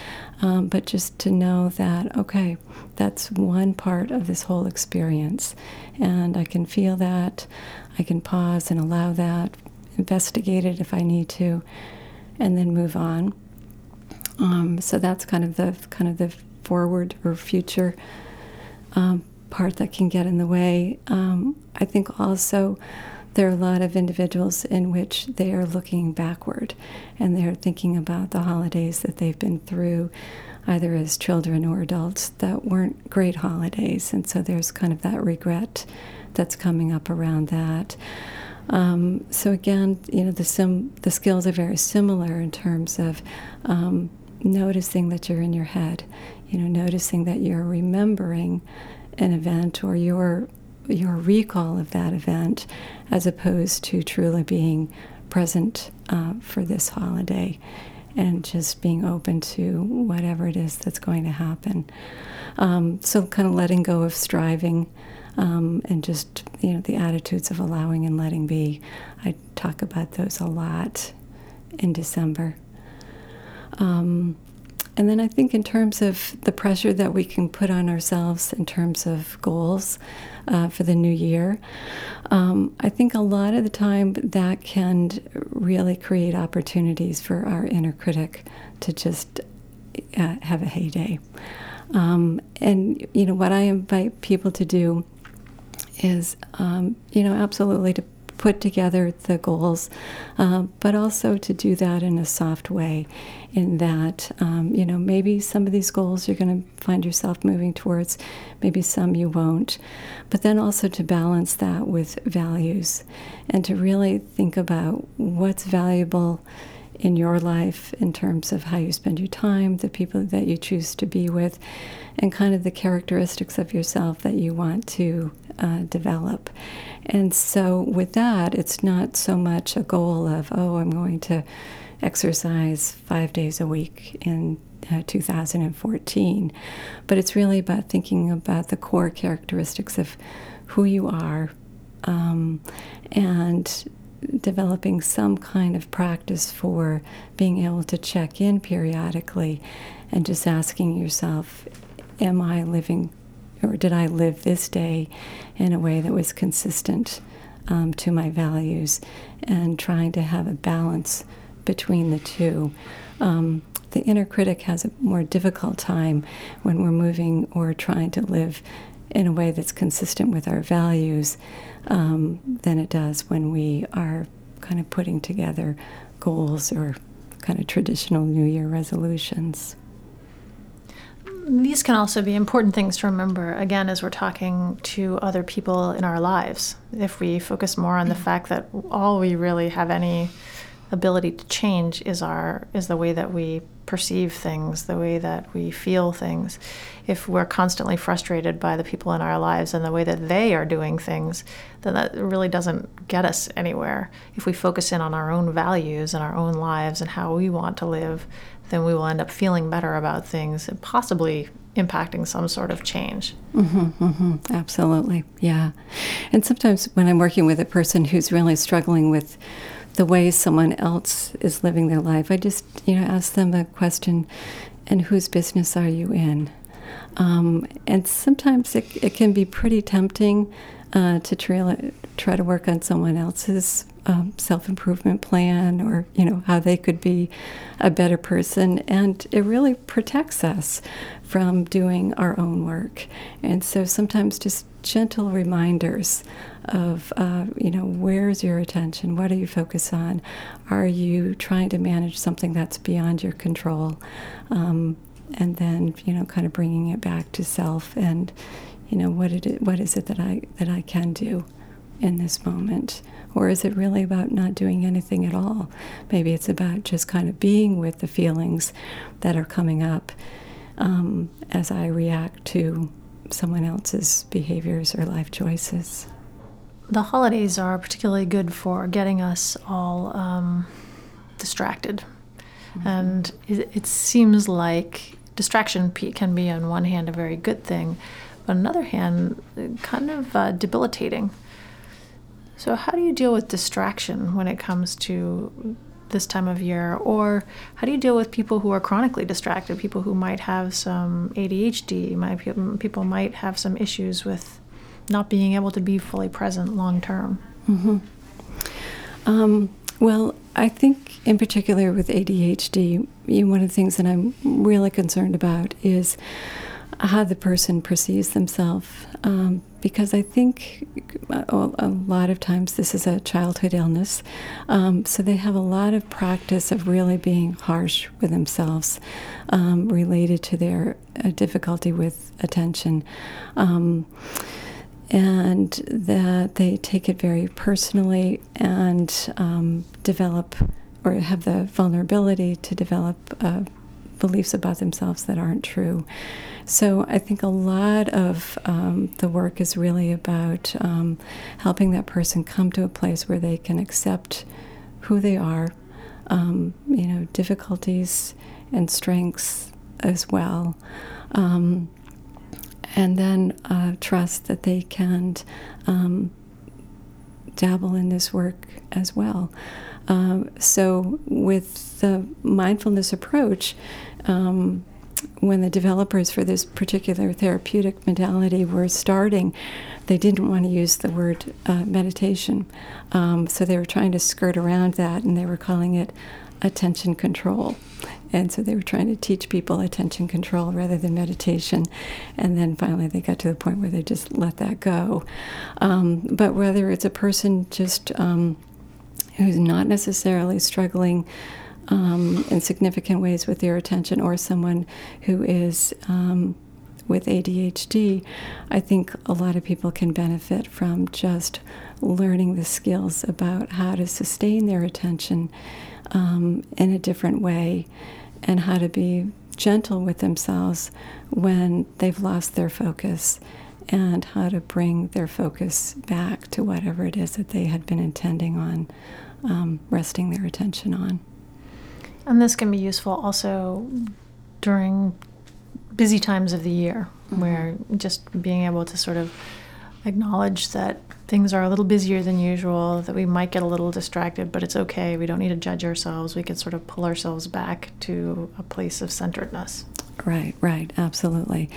um, but just to know that, okay, that's one part of this whole experience, and I can feel that, I can pause and allow that, investigate it if I need to, and then move on. Um, so that's kind of the kind of the forward or future um, part that can get in the way. Um, I think also there are a lot of individuals in which they are looking backward and they're thinking about the holidays that they've been through, either as children or adults, that weren't great holidays. And so there's kind of that regret that's coming up around that. Um, so again, you know, the sim- the skills are very similar in terms of um, noticing that you're in your head, you know, noticing that you're remembering an event or your your recall of that event, as opposed to truly being present uh, for this holiday and just being open to whatever it is that's going to happen. Um, so kind of letting go of striving um, and just, you know, the attitudes of allowing and letting be. I talk about those a lot in December. Um, And then I think in terms of the pressure that we can put on ourselves in terms of goals uh, for the new year, um, I think a lot of the time that can really create opportunities for our inner critic to just uh, have a heyday. Um, and, you know, what I invite people to do is, um, you know, absolutely to put together the goals, uh, but also to do that in a soft way, in that, um, you know, maybe some of these goals you're going to find yourself moving towards, maybe some you won't, but then also to balance that with values and to really think about what's valuable in your life in terms of how you spend your time, the people that you choose to be with, and kind of the characteristics of yourself that you want to uh, develop. And so with that, it's not so much a goal of, oh, I'm going to exercise five days a week in uh, two thousand fourteen, but it's really about thinking about the core characteristics of who you are, um, and developing some kind of practice for being able to check in periodically and just asking yourself, am I living, or did I live this day in a way that was consistent um, to my values, and trying to have a balance between the two. Um, the inner critic has a more difficult time when we're moving or trying to live in a way that's consistent with our values um, than it does when we are kind of putting together goals or kind of traditional New Year resolutions. These can also be important things to remember, again, as we're talking to other people in our lives. If we focus more on the fact that all we really have any ability to change is our is the way that we perceive things, the way that we feel things. If we're constantly frustrated by the people in our lives and the way that they are doing things, then that really doesn't get us anywhere. If we focus in on our own values and our own lives and how we want to live, then we will end up feeling better about things and possibly impacting some sort of change. Mm-hmm, mm-hmm, absolutely, yeah. And sometimes when I'm working with a person who's really struggling with the way someone else is living their life, I just, you know, ask them a question, and whose business are you in? Um, and sometimes it, it can be pretty tempting uh, to try, try to work on someone else's um, self-improvement plan, or, you know, how they could be a better person. And it really protects us from doing our own work. And so sometimes just gentle reminders of, uh, you know, where's your attention? What are you focused on? Are you trying to manage something that's beyond your control? Um, and then, you know, kind of bringing it back to self and, you know, what it what is it that I that I can do in this moment? Or is it really about not doing anything at all? Maybe it's about just kind of being with the feelings that are coming up um, as I react to someone else's behaviors or life choices. The holidays are particularly good for getting us all um, distracted. Mm-hmm. And it, it seems like distraction can be, on one hand, a very good thing, but on the other hand, kind of uh, debilitating. So how do you deal with distraction when it comes to this time of year? Or how do you deal with people who are chronically distracted, people who might have some A D H D, might, people might have some issues with not being able to be fully present long term? Mm-hmm. Um, well, I think in particular with A D H D, you know, one of the things that I'm really concerned about is how the person perceives themselves, um, because I think a, a lot of times this is a childhood illness, um, so they have a lot of practice of really being harsh with themselves um, related to their uh, difficulty with attention. Um, and that they take it very personally and um, develop or have the vulnerability to develop uh, beliefs about themselves that aren't true. So I think a lot of um, the work is really about um, helping that person come to a place where they can accept who they are, um, you know, difficulties and strengths as well. Um, And then uh, trust that they can um, dabble in this work as well. Um, so with the mindfulness approach, um, when the developers for this particular therapeutic modality were starting, they didn't want to use the word uh, meditation. Um, so they were trying to skirt around that, and they were calling it attention control. And so they were trying to teach people attention control rather than meditation. And then finally they got to the point where they just let that go. Um, but whether it's a person just um, who's not necessarily struggling um, in significant ways with their attention, or someone who is um, with A D H D, I think a lot of people can benefit from just learning the skills about how to sustain their attention um, in a different way, and how to be gentle with themselves when they've lost their focus, and how to bring their focus back to whatever it is that they had been intending on um, resting their attention on. And this can be useful also during busy times of the year, mm-hmm. where just being able to sort of acknowledge that things are a little busier than usual, that we might get a little distracted, but it's okay. We don't need to judge ourselves. We can sort of pull ourselves back to a place of centeredness. Right, right, absolutely.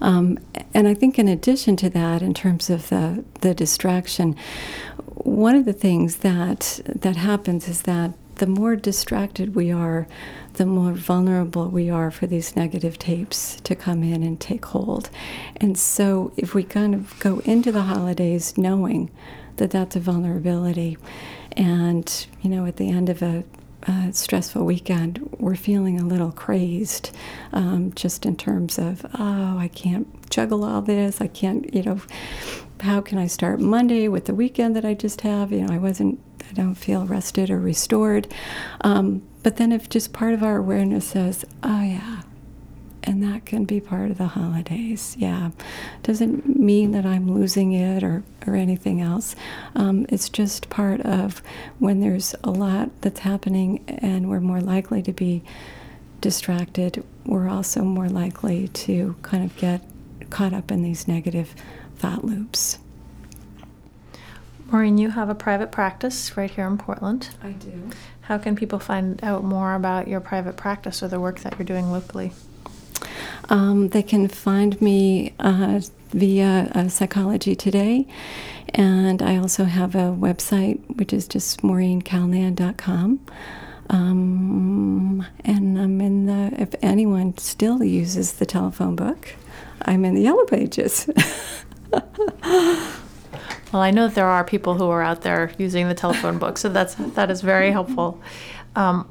Um, and I think in addition to that, in terms of the, the distraction, one of the things that that happens is that the more distracted we are, the more vulnerable we are for these negative tapes to come in and take hold. And so if we kind of go into the holidays knowing that that's a vulnerability, and, you know, at the end of a, a stressful weekend, we're feeling a little crazed, um, just in terms of, oh, I can't juggle all this, I can't, you know, how can I start Monday with the weekend that I just have? You know, I wasn't, I don't feel rested or restored. Um, but then if just part of our awareness says, oh yeah, and that can be part of the holidays, yeah. Doesn't mean that I'm losing it or, or anything else. Um, it's just part of when there's a lot that's happening and we're more likely to be distracted, we're also more likely to kind of get caught up in these negative thought loops. Maureen, you have a private practice right here in Portland. I do. How can people find out more about your private practice or the work that you're doing locally? Um, they can find me uh, via uh, Psychology Today, and I also have a website, which is just maureen callnan dot com. Um, and I'm in the, if anyone still uses the telephone book, I'm in the Yellow Pages. Well, I know there are people who are out there using the telephone book, so that's that is very helpful. Um,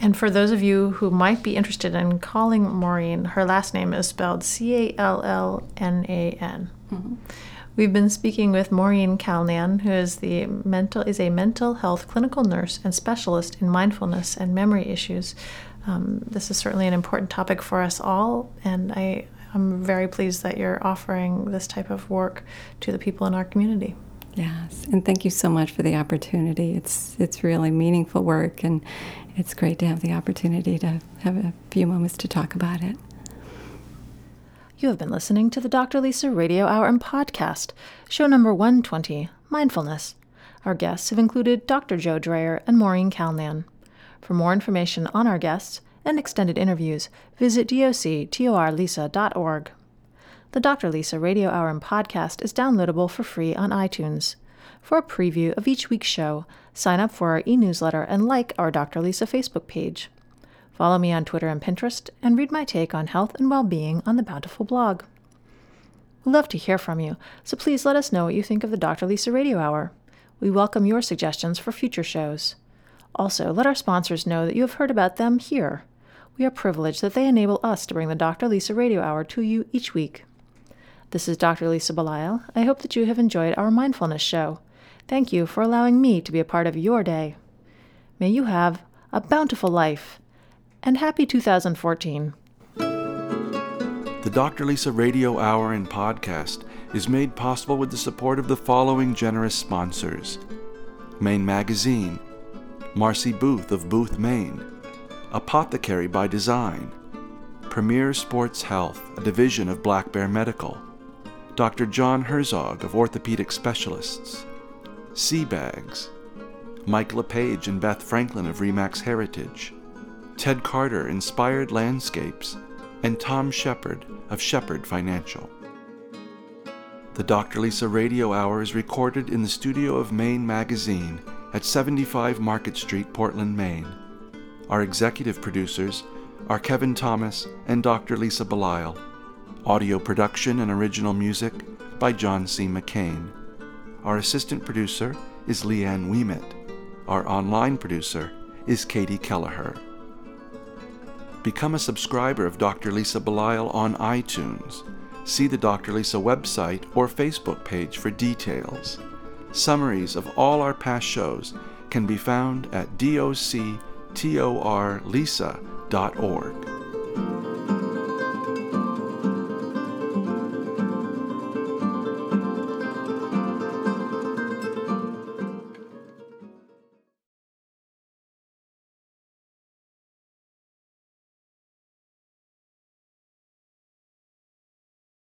and for those of you who might be interested in calling Maureen, her last name is spelled C A L L N A N. Mm-hmm. We've been speaking with Maureen Callnan, who is the mental is a mental health clinical nurse and specialist in mindfulness and memory issues. Um, this is certainly an important topic for us all, and I. I'm very pleased that you're offering this type of work to the people in our community. Yes, and thank you so much for the opportunity. It's it's really meaningful work, and it's great to have the opportunity to have a few moments to talk about it. You have been listening to the Doctor Lisa Radio Hour and Podcast, show number one twenty, Mindfulness. Our guests have included Doctor Joe Dreher and Maureen Callnan. For more information on our guests and extended interviews, visit doctor lisa dot org. The Doctor Lisa Radio Hour and Podcast is downloadable for free on iTunes. For a preview of each week's show, sign up for our e-newsletter and like our Doctor Lisa Facebook page. Follow me on Twitter and Pinterest, and read my take on health and well-being on the Bountiful blog. We'd love to hear from you, so please let us know what you think of the Doctor Lisa Radio Hour. We welcome your suggestions for future shows. Also, let our sponsors know that you have heard about them here. We are privileged that they enable us to bring the Doctor Lisa Radio Hour to you each week. This is Doctor Lisa Belisle. I hope that you have enjoyed our mindfulness show. Thank you for allowing me to be a part of your day. May you have a bountiful life, and happy two thousand fourteen. The Doctor Lisa Radio Hour and Podcast is made possible with the support of the following generous sponsors: Maine Magazine, Marcy Booth of Booth, Maine, Apothecary by Design, Premier Sports Health, a division of Black Bear Medical, Doctor John Herzog of Orthopedic Specialists, Sea Bags, Mike LePage and Beth Franklin of REMAX Heritage, Ted Carter, Inspired Landscapes, and Tom Shepherd of Shepherd Financial. The Doctor Lisa Radio Hour is recorded in the studio of Maine Magazine at seventy-five Market Street, Portland, Maine. Our executive producers are Kevin Thomas and Doctor Lisa Belisle. Audio production and original music by John C. McCain. Our assistant producer is Leanne Wiemet. Our online producer is Katie Kelleher. Become a subscriber of Doctor Lisa Belisle on iTunes. See the Doctor Lisa website or Facebook page for details. Summaries of all our past shows can be found at doctor lisa dot org.